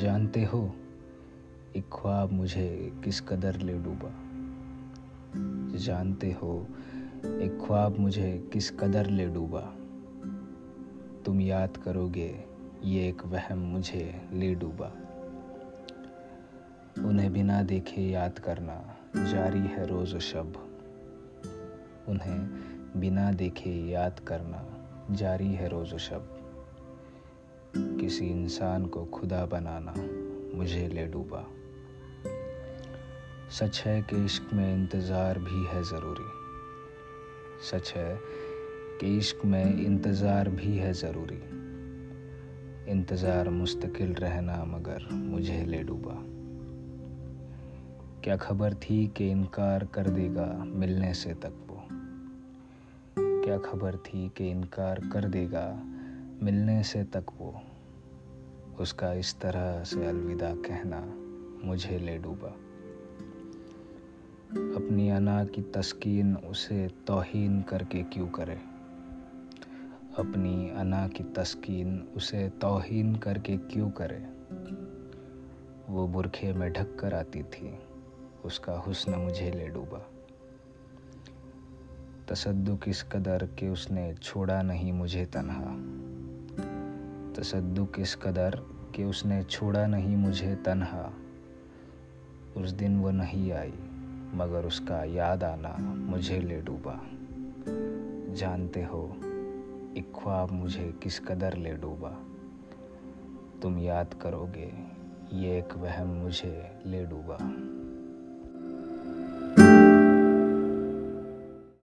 जानते हो एक ख्वाब मुझे किस कदर ले डूबा, जानते हो एक ख्वाब मुझे किस कदर ले डूबा। तुम याद करोगे ये एक वहम मुझे ले डूबा। उन्हें बिना देखे याद करना जारी है रोज़ शब, उन्हें बिना देखे याद करना जारी है रोज़ शब। किसी इंसान को खुदा बनाना मुझे ले डूबा। सच है कि इश्क में इंतज़ार भी है ज़रूरी, सच है कि इश्क में इंतज़ार भी है ज़रूरी। इंतज़ार मुस्तकिल रहना मगर मुझे ले डूबा। क्या खबर थी कि इनकार कर देगा मिलने से तक वो, क्या खबर थी कि इनकार कर देगा मिलने से तक वो। उसका इस तरह से अलविदा कहना मुझे ले डूबा। अपनी अना की तस्कीन उसे तौहीन करके क्यों करे, अपनी अना की तस्कीन उसे तौहीन करके क्यों करे। वो बुरखे में ढक कर आती थी, उसका हुस्न मुझे ले डूबा। तसद्दुक इस कदर कि उसने छोड़ा नहीं मुझे तन्हा, तसद्दुक इस कदर कि उसने छोड़ा नहीं मुझे तन्हा। उस दिन वो नहीं आई मगर उसका याद आना मुझे ले डूबा। जानते हो एक ख्वाब मुझे किस कदर ले डूबा। तुम याद करोगे ये एक वहम मुझे ले डूबा।